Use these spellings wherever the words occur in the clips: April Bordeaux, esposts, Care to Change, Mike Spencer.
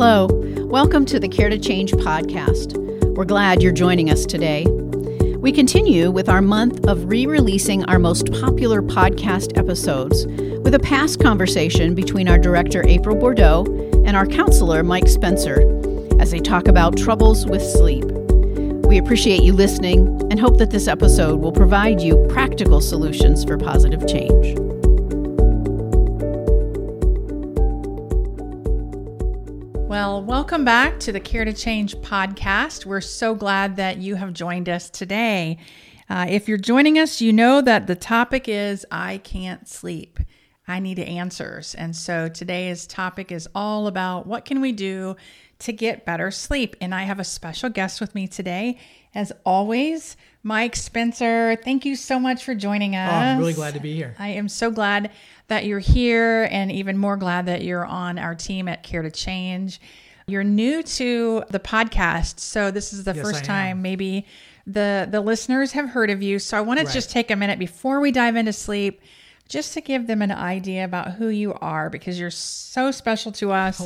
Hello, welcome to the Care to Change podcast. We're glad you're joining us today. We continue with our month of re-releasing our most popular podcast episodes with a past conversation between our director, April Bordeaux, and our counselor, Mike Spencer, as they talk about troubles with sleep. We appreciate you listening and hope that this episode will provide you practical solutions for positive change. Well, welcome back to the Care to Change podcast. We're so glad that you have joined us today. If you're joining us, you know that the topic is I can't sleep. I need answers. And so today's topic is all about what can we do to get better sleep. And I have a special guest with me today, as always, Mike Spencer. Thank you so much for joining us. Oh, I'm really glad to be here. I am so glad that you're here, and even more glad that you're on our team at Care to Change. You're new to the podcast, so this is the first time maybe the listeners have heard of you. So I want to just take a minute before we dive into sleep, just to give them an idea about who you are, because you're so special to us,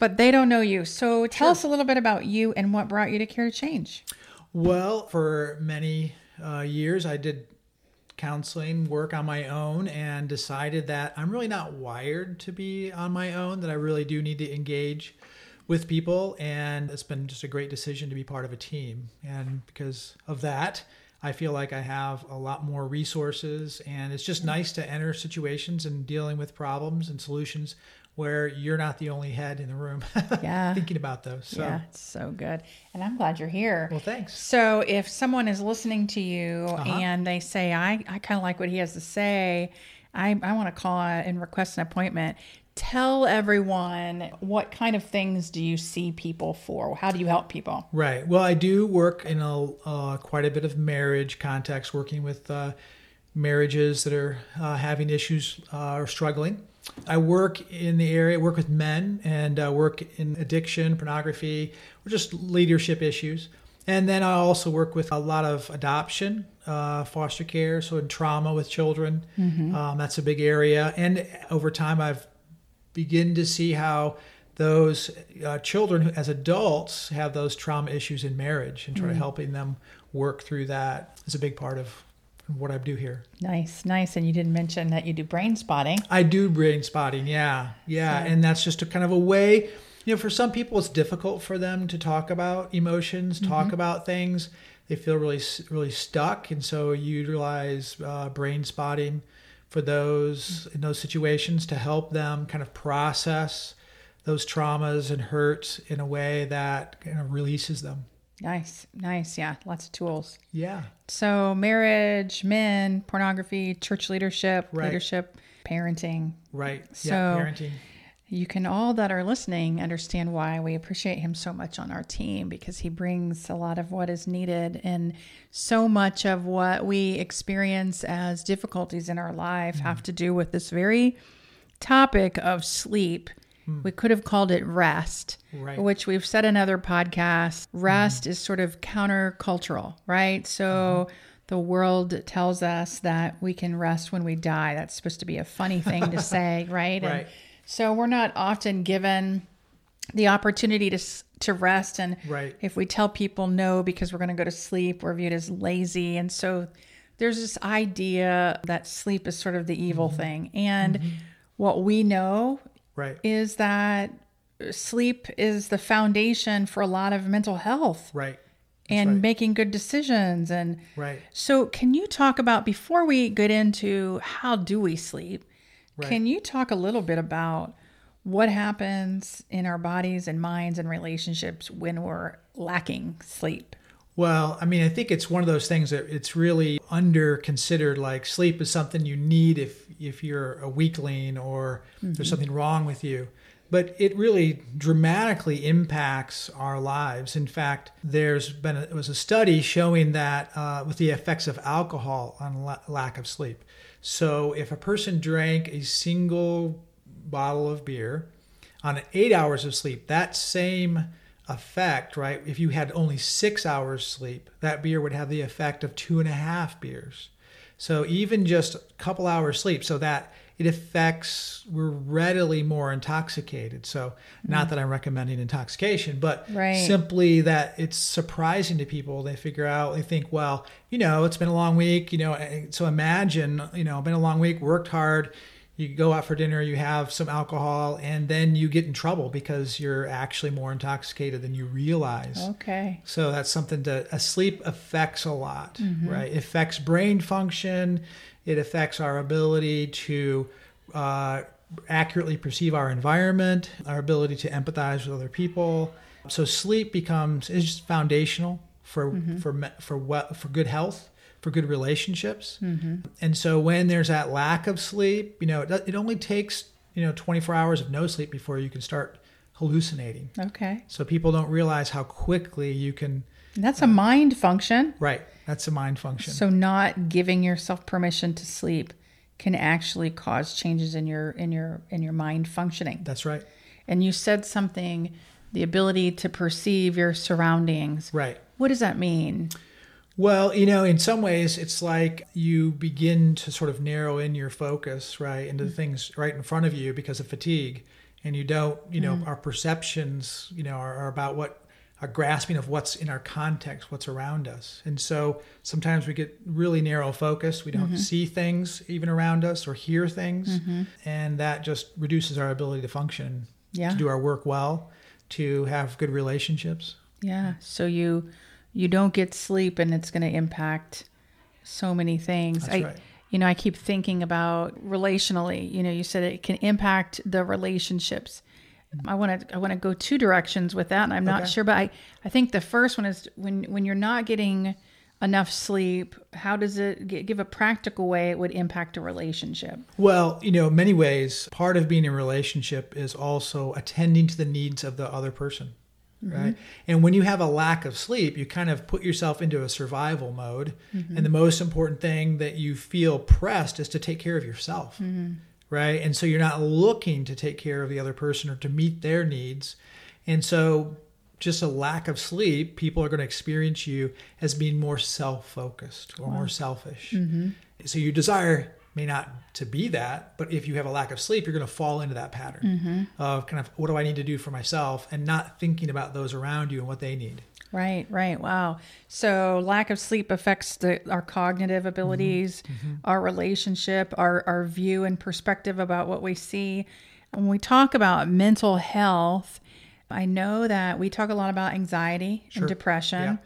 but they don't know you. So tell us a little bit about you and what brought you to Care to Change. Well, for many years, I did counseling work on my own and decided that I'm really not wired to be on my own, that I really do need to engage with people. And it's been just a great decision to be part of a team. And because of that, I feel like I have a lot more resources, and it's just nice to enter situations and dealing with problems and solutions where you're not the only head in the room thinking about those. So. Yeah, it's so good. And I'm glad you're here. Well, thanks. So if someone is listening to you and they say, I kind of like what he has to say, I want to call and request an appointment, tell everyone, what kind of things do you see people for? How do you help people? Right. Well, I do work in quite a bit of marriage context, working with marriages that are having issues or struggling. I work with men, and work in addiction, pornography, or just leadership issues. And then I also work with a lot of adoption, foster care, so in trauma with children. Mm-hmm. That's a big area. And over time, I've begun to see how those children as adults have those trauma issues in marriage, and try helping them work through that is a big part of what I do here. Nice. And you didn't mention that you do brain spotting. I do brain spotting. Yeah. And that's just a kind of a way, for some people it's difficult for them to talk about emotions, talk about things. They feel really, really stuck. And so you utilize brain spotting for those in those situations to help them kind of process those traumas and hurts in a way that kind of releases them. Nice. Yeah. Lots of tools. Yeah. So marriage, men, pornography, church leadership, leadership, parenting. Right. So yeah, parenting. You can all that are listening understand why we appreciate him so much on our team, because he brings a lot of what is needed, and so much of what we experience as difficulties in our life have to do with this very topic of sleep. We could have called it rest, which we've said in other podcasts. Rest is sort of countercultural, right? So the world tells us that we can rest when we die. That's supposed to be a funny thing to say, right? And so we're not often given the opportunity to rest. And if we tell people no, because we're going to go to sleep, we're viewed as lazy. And so there's this idea that sleep is sort of the evil thing. And what we know is that sleep is the foundation for a lot of mental health making good decisions. And so can you talk about, before we get into how do we sleep, can you talk a little bit about what happens in our bodies and minds and relationships when we're lacking sleep? Well, I think it's one of those things that it's really under-considered, like sleep is something you need if you're a weakling or there's something wrong with you. But it really dramatically impacts our lives. In fact, there was a study showing that with the effects of alcohol on lack of sleep. So if a person drank a single bottle of beer on 8 hours of sleep, that same effect, if you had only 6 hours sleep, that beer would have the effect of 2.5 beers. So even just a couple hours sleep, so that it affects, we're readily more intoxicated. So not that I'm recommending intoxication, but simply that it's surprising to people. They figure out, they think, well, you know, it's been a long week, you know, so imagine, you know, been a long week, worked hard, you go out for dinner, you have some alcohol, and then you get in trouble because you're actually more intoxicated than you realize. Okay. So that's something to, sleep affects a lot, right? It affects brain function. It affects our ability to accurately perceive our environment, our ability to empathize with other people. So sleep becomes, it's just foundational for good health, for good relationships. And so when there's that lack of sleep, you know, it only takes, you know, 24 hours of no sleep before you can start hallucinating. Okay. So people don't realize how quickly you can. That's a mind function. Right. That's a mind function. So not giving yourself permission to sleep can actually cause changes in your mind functioning. That's right. And you said something, the ability to perceive your surroundings. Right. What does that mean? Well, you know, in some ways, it's like you begin to sort of narrow in your focus, right, into the things right in front of you because of fatigue. And you don't, you know, our perceptions, you know, are about our grasping of what's in our context, what's around us. And so sometimes we get really narrow focused. We don't see things even around us or hear things. And that just reduces our ability to function, to do our work well, to have good relationships. Yeah. So you don't get sleep, and it's going to impact so many things. That's right. You know, I keep thinking about relationally, you know, you said it can impact the relationships. I want to go two directions with that, and I'm not sure, but I think the first one is when you're not getting enough sleep, how does it give a practical way it would impact a relationship? Well, you know, in many ways, part of being in a relationship is also attending to the needs of the other person. Right. And when you have a lack of sleep, you kind of put yourself into a survival mode. And the most important thing that you feel pressed is to take care of yourself. Right. And so you're not looking to take care of the other person or to meet their needs. And so just a lack of sleep, people are going to experience you as being more self-focused or more selfish. So your desire may not to be that, but if you have a lack of sleep, you're going to fall into that pattern of kind of what do I need to do for myself and not thinking about those around you and what they need. Right. Wow. So lack of sleep affects our cognitive abilities, our relationship, our view and perspective about what we see. When we talk about mental health, I know that we talk a lot about anxiety and depression. Yeah.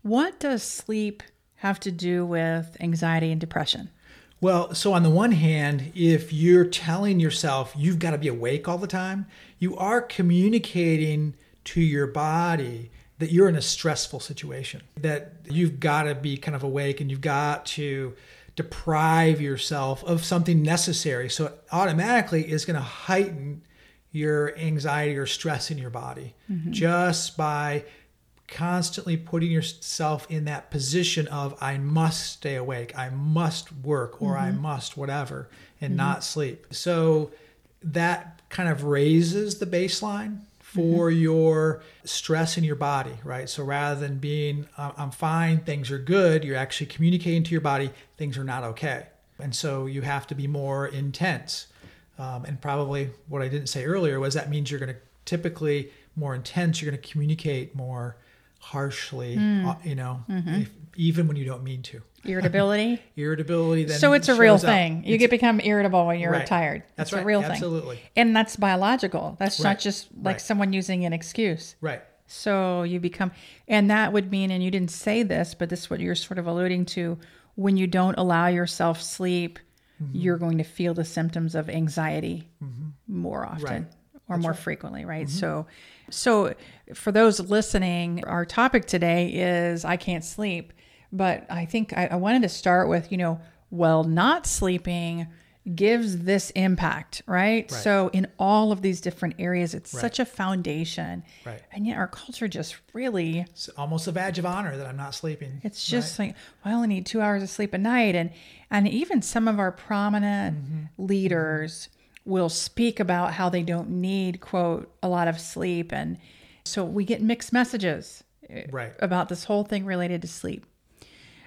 What does sleep have to do with anxiety and depression? Well, so on the one hand, if you're telling yourself you've got to be awake all the time, you are communicating to your body that you're in a stressful situation, that you've got to be kind of awake and you've got to deprive yourself of something necessary. So it automatically is going to heighten your anxiety or stress in your body just by constantly putting yourself in that position of I must stay awake, I must work, or I must whatever, and not sleep. So that kind of raises the baseline for your stress in your body, right? So rather than being, I'm fine, things are good, you're actually communicating to your body, things are not okay. And so you have to be more intense. And probably what I didn't say earlier was that means you're going to typically more intense, you're going to communicate more harshly, you know, even when you don't mean to. Irritability. Irritability. Then so it's a real thing. You become irritable when you're tired. That's right. It's a real thing. Absolutely. And that's biological. That's not just like someone using an excuse. Right. So you become, and that would mean, and you didn't say this, but this is what you're sort of alluding to, when you don't allow yourself sleep, you're going to feel the symptoms of anxiety more often. Right. Or that's more frequently, right? So for those listening, our topic today is I can't sleep, but I think I wanted to start with, you know, well, not sleeping gives this impact, right? So in all of these different areas, it's such a foundation. Right. And yet our culture just really... It's almost a badge of honor that I'm not sleeping. It's just like, well, I only need 2 hours of sleep a night. And even some of our prominent leaders... will speak about how they don't need, quote, a lot of sleep. And so we get mixed messages about this whole thing related to sleep.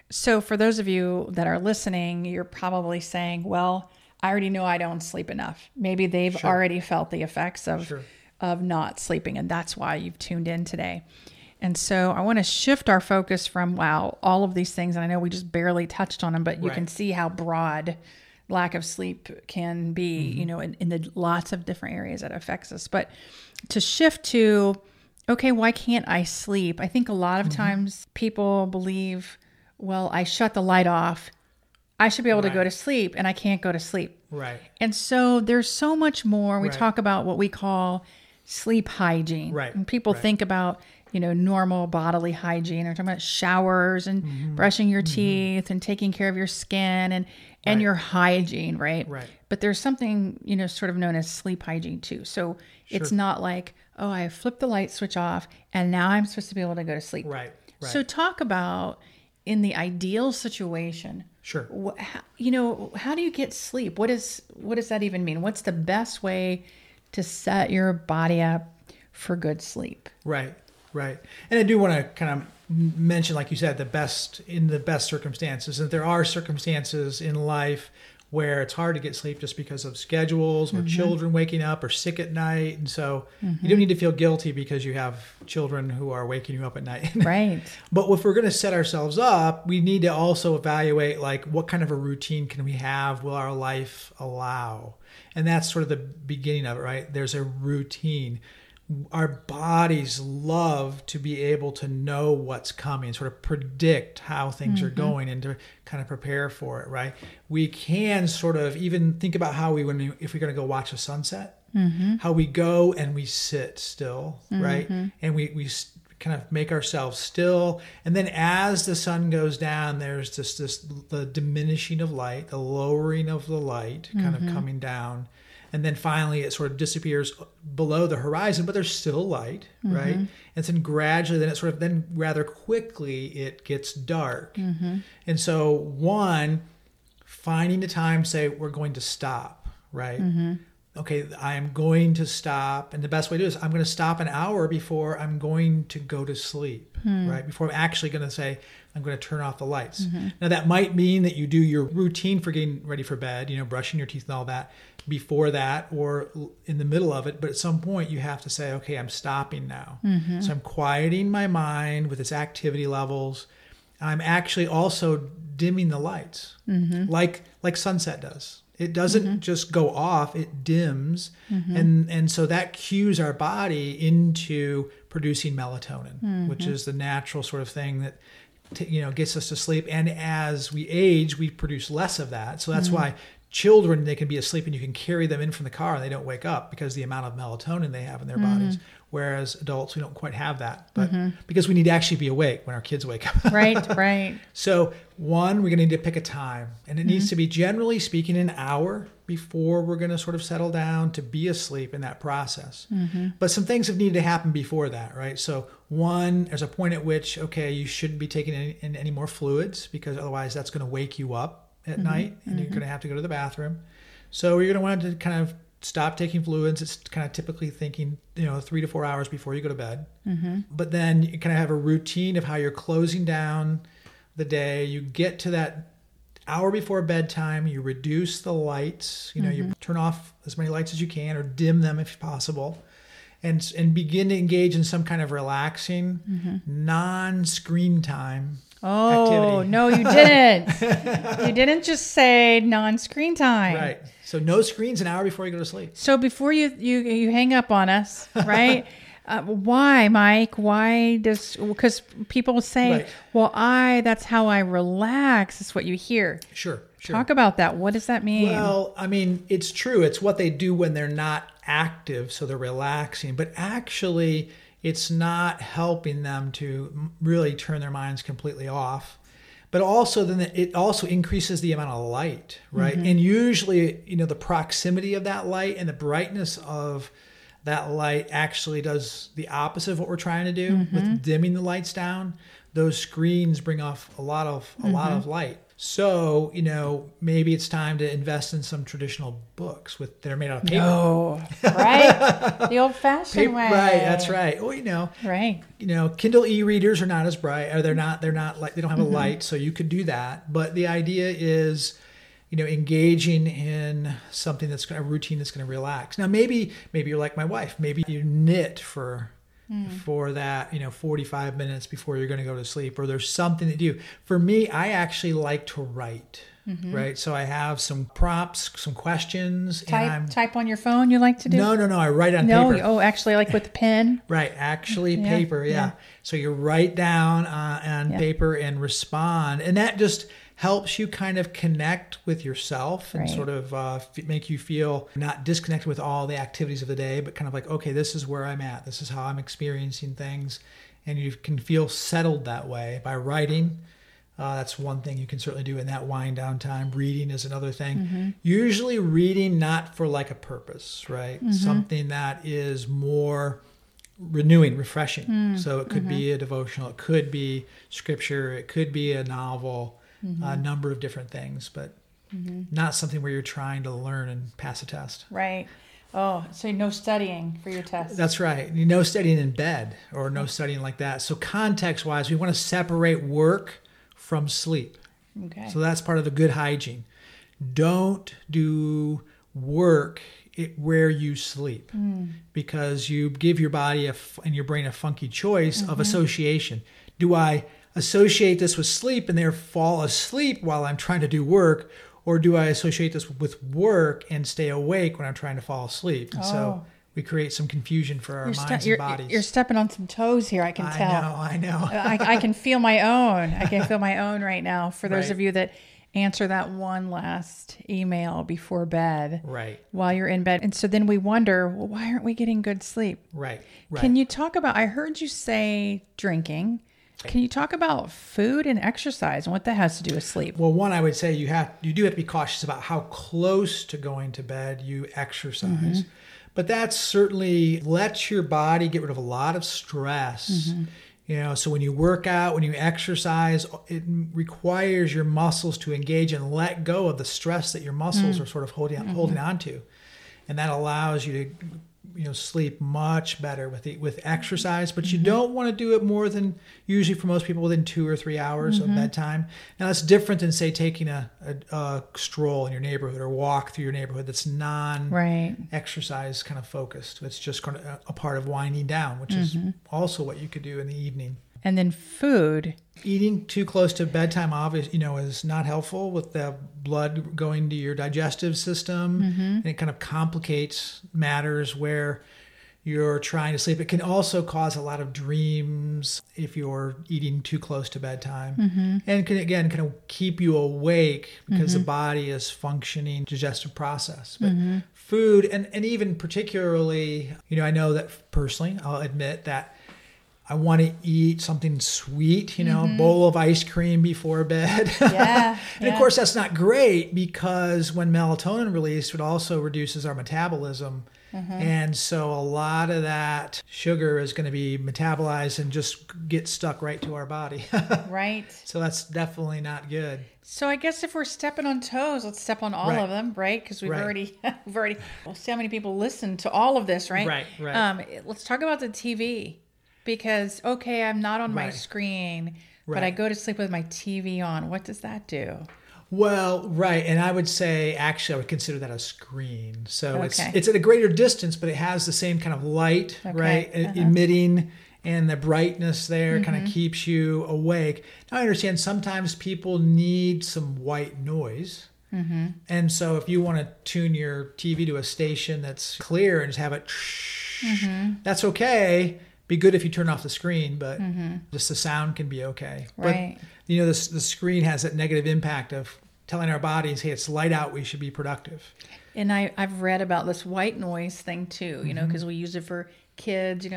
So for those of you that are listening, you're probably saying, well, I already know I don't sleep enough. Maybe they've sure. already felt the effects of sure. of not sleeping, and that's why you've tuned in today. And so I want to shift our focus from, wow, all of these things, and I know we just barely touched on them, but you right. can see how broad lack of sleep can be, mm-hmm. you know, in the lots of different areas that affects us. But to shift to, okay, why can't I sleep? I think a lot of mm-hmm. times people believe, well, I shut the light off, I should be able right. to go to sleep, and I can't go to sleep. Right. And so there's so much more. We right. talk about what we call sleep hygiene. Right. And people right. think about, you know, normal bodily hygiene. They're talking about showers and mm-hmm. brushing your mm-hmm. teeth and taking care of your skin and right. your hygiene, right? Right. But there's something, you know, sort of known as sleep hygiene too. So sure. it's not like, oh, I flipped the light switch off and now I'm supposed to be able to go to sleep. Right. Right. So talk about in the ideal situation. Sure. You know, how do you get sleep? What does that even mean? What's the best way to set your body up for good sleep? Right. Right. And I do want to kind of mention, like you said, in the best circumstances, and there are circumstances in life where it's hard to get sleep just because of schedules or mm-hmm. children waking up or sick at night. And so mm-hmm. you don't need to feel guilty because you have children who are waking you up at night. Right. But if we're going to set ourselves up, we need to also evaluate, like, what kind of a routine can we have? Will our life allow? And that's sort of the beginning of it, right? There's a routine. Our bodies love to be able to know what's coming, sort of predict how things mm-hmm. are going and to kind of prepare for it, right? We can sort of even think about how if we're going to go watch a sunset, mm-hmm. how we go and we sit still, mm-hmm. right? And we kind of make ourselves still. And then as the sun goes down, there's this the diminishing of light, the lowering of the light kind mm-hmm. of coming down. And then finally it sort of disappears below the horizon, but there's still light, mm-hmm. right? And then gradually, then rather quickly it gets dark. Mm-hmm. And so finding the time, say we're going to stop, right? Mm-hmm. Okay, I am going to stop. And the best way to do this, I'm going to stop an hour before I'm going to go to sleep, right? Before I'm actually going to say, I'm going to turn off the lights. Mm-hmm. Now that might mean that you do your routine for getting ready for bed, you know, brushing your teeth and all that before that or in the middle of it. But at some point you have to say, okay, I'm stopping now. Mm-hmm. So I'm quieting my mind with its activity levels. I'm actually also dimming the lights mm-hmm. like sunset does. It doesn't mm-hmm. just go off, it dims. Mm-hmm. And so that cues our body into producing melatonin, mm-hmm. which is the natural sort of thing that gets us to sleep. And as we age, we produce less of that. So that's mm-hmm. why children, they can be asleep and you can carry them in from the car and they don't wake up because the amount of melatonin they have in their mm-hmm. bodies. Whereas adults, we don't quite have that, but mm-hmm. because we need to actually be awake when our kids wake up. Right. So we're going to need to pick a time, and it mm-hmm. needs to be, generally speaking, an hour before we're going to sort of settle down to be asleep in that process. Mm-hmm. But some things have needed to happen before that, right? So there's a point at which, okay, you shouldn't be taking in any more fluids because otherwise that's going to wake you up at mm-hmm. night and mm-hmm. you're going to have to go to the bathroom. So you're going to want to kind of stop taking fluids. It's kind of typically thinking, 3 to 4 hours before you go to bed. Mm-hmm. But then you kind of have a routine of how you're closing down the day. You get to that hour before bedtime, you reduce the lights, mm-hmm. you turn off as many lights as you can or dim them if possible, and begin to engage in some kind of relaxing, mm-hmm. non-screen time. Oh, activity. No, you didn't. You didn't just say non-screen time. Right. So no screens an hour before you go to sleep. So before you hang up on us, right? Why, Mike? Why because people say, right. well, that's how I relax. It's what you hear. Sure. Talk about that. What does that mean? Well, I mean, it's true. It's what they do when they're not active. So they're relaxing, but actually it's not helping them to really turn their minds completely off. But also then it also increases the amount of light, right? Mm-hmm. And usually, the proximity of that light and the brightness of that light actually does the opposite of what we're trying to do mm-hmm. with dimming the lights down. Those screens bring off a lot of light. So, maybe it's time to invest in some traditional books they're made out of paper. Oh, right. The old fashioned way. Right. That's right. Well, right. Kindle e-readers are not as bright, or they're not like, they don't have a mm-hmm. light. So you could do that. But the idea is engaging in something that's a routine that's going to relax. Now, maybe you're like my wife. Maybe you knit for that, 45 minutes before you're going to go to sleep, or there's something that you do. For me, I actually like to write. Mm-hmm. Right. So I have some prompts, some questions. Type on your phone you like to do? No. I write on paper. Oh, actually like with a pen? Right. Paper. Yeah. So you write down on paper and respond. And that just helps you kind of connect with yourself and sort of make you feel not disconnected with all the activities of the day, but kind of like, okay, this is where I'm at. This is how I'm experiencing things. And you can feel settled that way by writing. That's one thing you can certainly do in that wind down time. Reading is another thing. Mm-hmm. Usually reading not for like a purpose, right? Mm-hmm. Something that is more renewing, refreshing. So it could be a devotional. It could be scripture. It could be a novel, a number of different things, but not something where you're trying to learn and pass a test. Right. Oh, so no studying for your test. That's right. No studying in bed or no studying like that. So context-wise, we want to separate work from sleep. Okay. So that's part of the good hygiene. Don't do work where you sleep because you give your body and your brain a funky choice of association. Do I associate this with sleep and there fall asleep while I'm trying to do work, or do I associate this with work and stay awake when I'm trying to fall asleep? And so we create some confusion for our minds and bodies. You're stepping on some toes here, I can tell. I know. I can feel my own. I can feel my own right now. For those of you that answer that one last email before bed. Right. While you're in bed. And so then we wonder, well, why aren't we getting good sleep? Right. Can you talk about, I heard you say drinking. Can you talk about food and exercise and what that has to do with sleep? Well, one, I would say you do have to be cautious about how close to going to bed you exercise. Mm-hmm. But that certainly lets your body get rid of a lot of stress. Mm-hmm. So when you work out, when you exercise, it requires your muscles to engage and let go of the stress that your muscles are sort of holding on to. And that allows you to sleep much better with exercise, but you don't want to do it more than usually for most people within 2 or 3 hours of bedtime. Now that's different than say taking a stroll in your neighborhood or walk through your neighborhood. That's non-exercise kind of focused. It's just kind of a part of winding down, which is also what you could do in the evening. And then food. Eating too close to bedtime, obviously, is not helpful with the blood going to your digestive system. And it kind of complicates matters where you're trying to sleep. It can also cause a lot of dreams if you're eating too close to bedtime. And can, again, kind of keep you awake because the body is functioning digestive process. But food, and even particularly, I know that personally, I'll admit that I want to eat something sweet, a bowl of ice cream before bed. Yeah. And of course, that's not great because when melatonin released, it also reduces our metabolism. And so a lot of that sugar is going to be metabolized and just get stuck right to our body. Right. So that's definitely not good. So I guess if we're stepping on toes, let's step on all of them, right? Because we've already, we'll see how many people listen to all of this, right? Right. Let's talk about the TV. Because, I'm not on my screen, but I go to sleep with my TV on. What does that do? Well, and I would say, actually, I would consider that a screen. So it's at a greater distance, but it has the same kind of light, emitting, and the brightness there kind of keeps you awake. Now, I understand sometimes people need some white noise. And so if you want to tune your TV to a station that's clear and just have it, that's okay. Be good if you turn off the screen, but just the sound can be okay. Right. But the screen has that negative impact of telling our bodies, hey, it's light out, we should be productive. And I've read about this white noise thing too, because we use it for kids,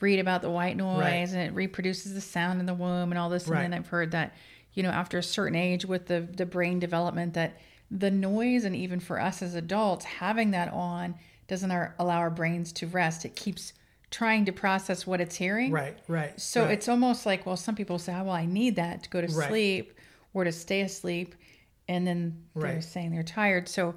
read about the white noise and it reproduces the sound in the womb and all this. And then I've heard that, after a certain age with the brain development, that the noise, and even for us as adults, having that on doesn't allow our brains to rest. It keeps trying to process what it's hearing. Right. So it's almost like, well, some people say, I need that to go to sleep or to stay asleep. And then they're saying they're tired. So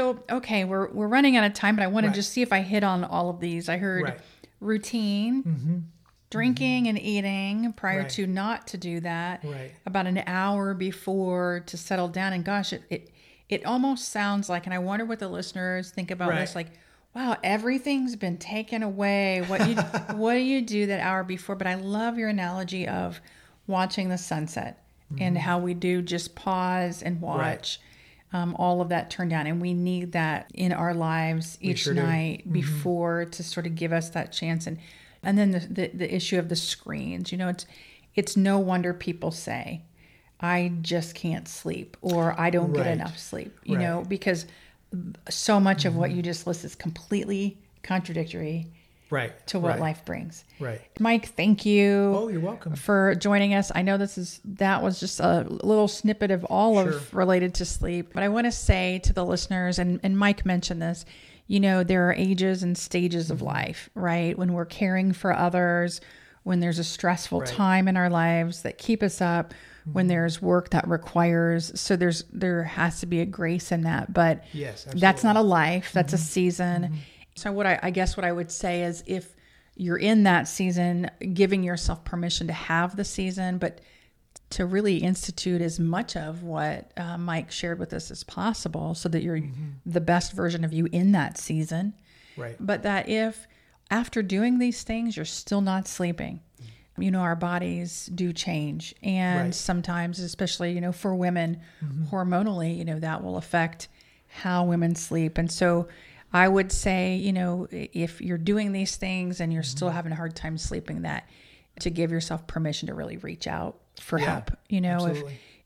we're running out of time, but I want to just see if I hit on all of these. I heard routine, drinking and eating prior to not to do that, about an hour before to settle down. And gosh, it almost sounds like, and I wonder what the listeners think about this, like, wow, everything's been taken away. What do you do that hour before? But I love your analogy of watching the sunset and how we do just pause and watch all of that turn down. And we need that in our lives each night before to sort of give us that chance. And then the issue of the screens, you know, it's no wonder people say, I just can't sleep, or I don't get enough sleep, you know, because so much of what you just list is completely contradictory to what life brings. Mike, thank you. Oh, you're welcome. For joining us. I know that was just a little snippet of all of related to sleep, but I want to say to the listeners, and Mike mentioned this, you know, there are ages and stages of life, right? When we're caring for others, when there's a stressful time in our lives that keep us up, when there's work that requires, so there has to be a grace in that, but that's not a life, that's a season. So what I would say is, if you're in that season, giving yourself permission to have the season, but to really institute as much of what Mike shared with us as possible, so that you're the best version of you in that season. But that if after doing these things, you're still not sleeping, you know, our bodies do change. And sometimes, especially, you know, for women, hormonally, you know, that will affect how women sleep. And so I would say, you know, if you're doing these things and you're still having a hard time sleeping, that to give yourself permission to really reach out for help, you know,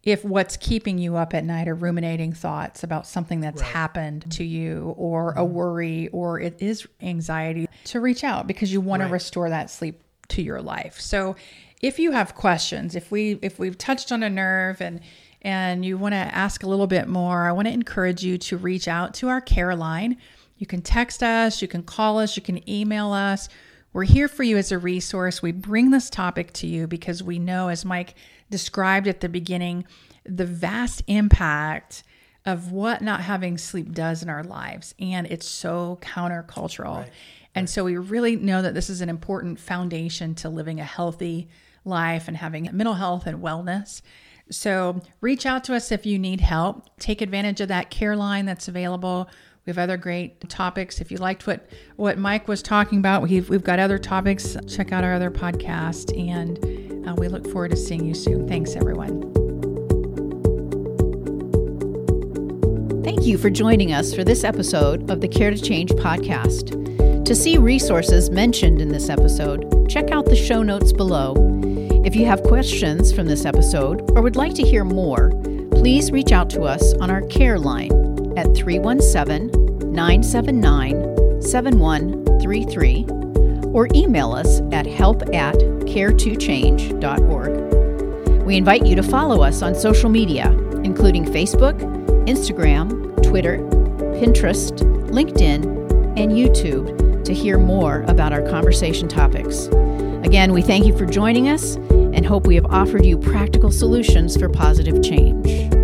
if what's keeping you up at night are ruminating thoughts about something that's happened to you, or a worry, or it is anxiety, to reach out, because you want to restore that sleep to your life. So if you have questions, if we've touched on a nerve and you want to ask a little bit more, I want to encourage you to reach out to our care line. You can text us, you can call us, you can email us. We're here for you as a resource. We bring this topic to you because we know, as Mike described at the beginning, the vast impact of what not having sleep does in our lives. And it's so countercultural. So we really know that this is an important foundation to living a healthy life and having mental health and wellness. So reach out to us if you need help. Take advantage of that care line that's available. We have other great topics. If you liked what Mike was talking about, we've got other topics. Check out our other podcast, and we look forward to seeing you soon. Thanks, everyone. Thank you for joining us for this episode of the Care to Change podcast. To see resources mentioned in this episode, check out the show notes below. If you have questions from this episode or would like to hear more, please reach out to us on our care line at 317-979-7133, or email us at help@care2change.org. We invite you to follow us on social media, including Facebook, Instagram, Twitter, Pinterest, LinkedIn, and YouTube, to hear more about our conversation topics. Again, we thank you for joining us and hope we have offered you practical solutions for positive change.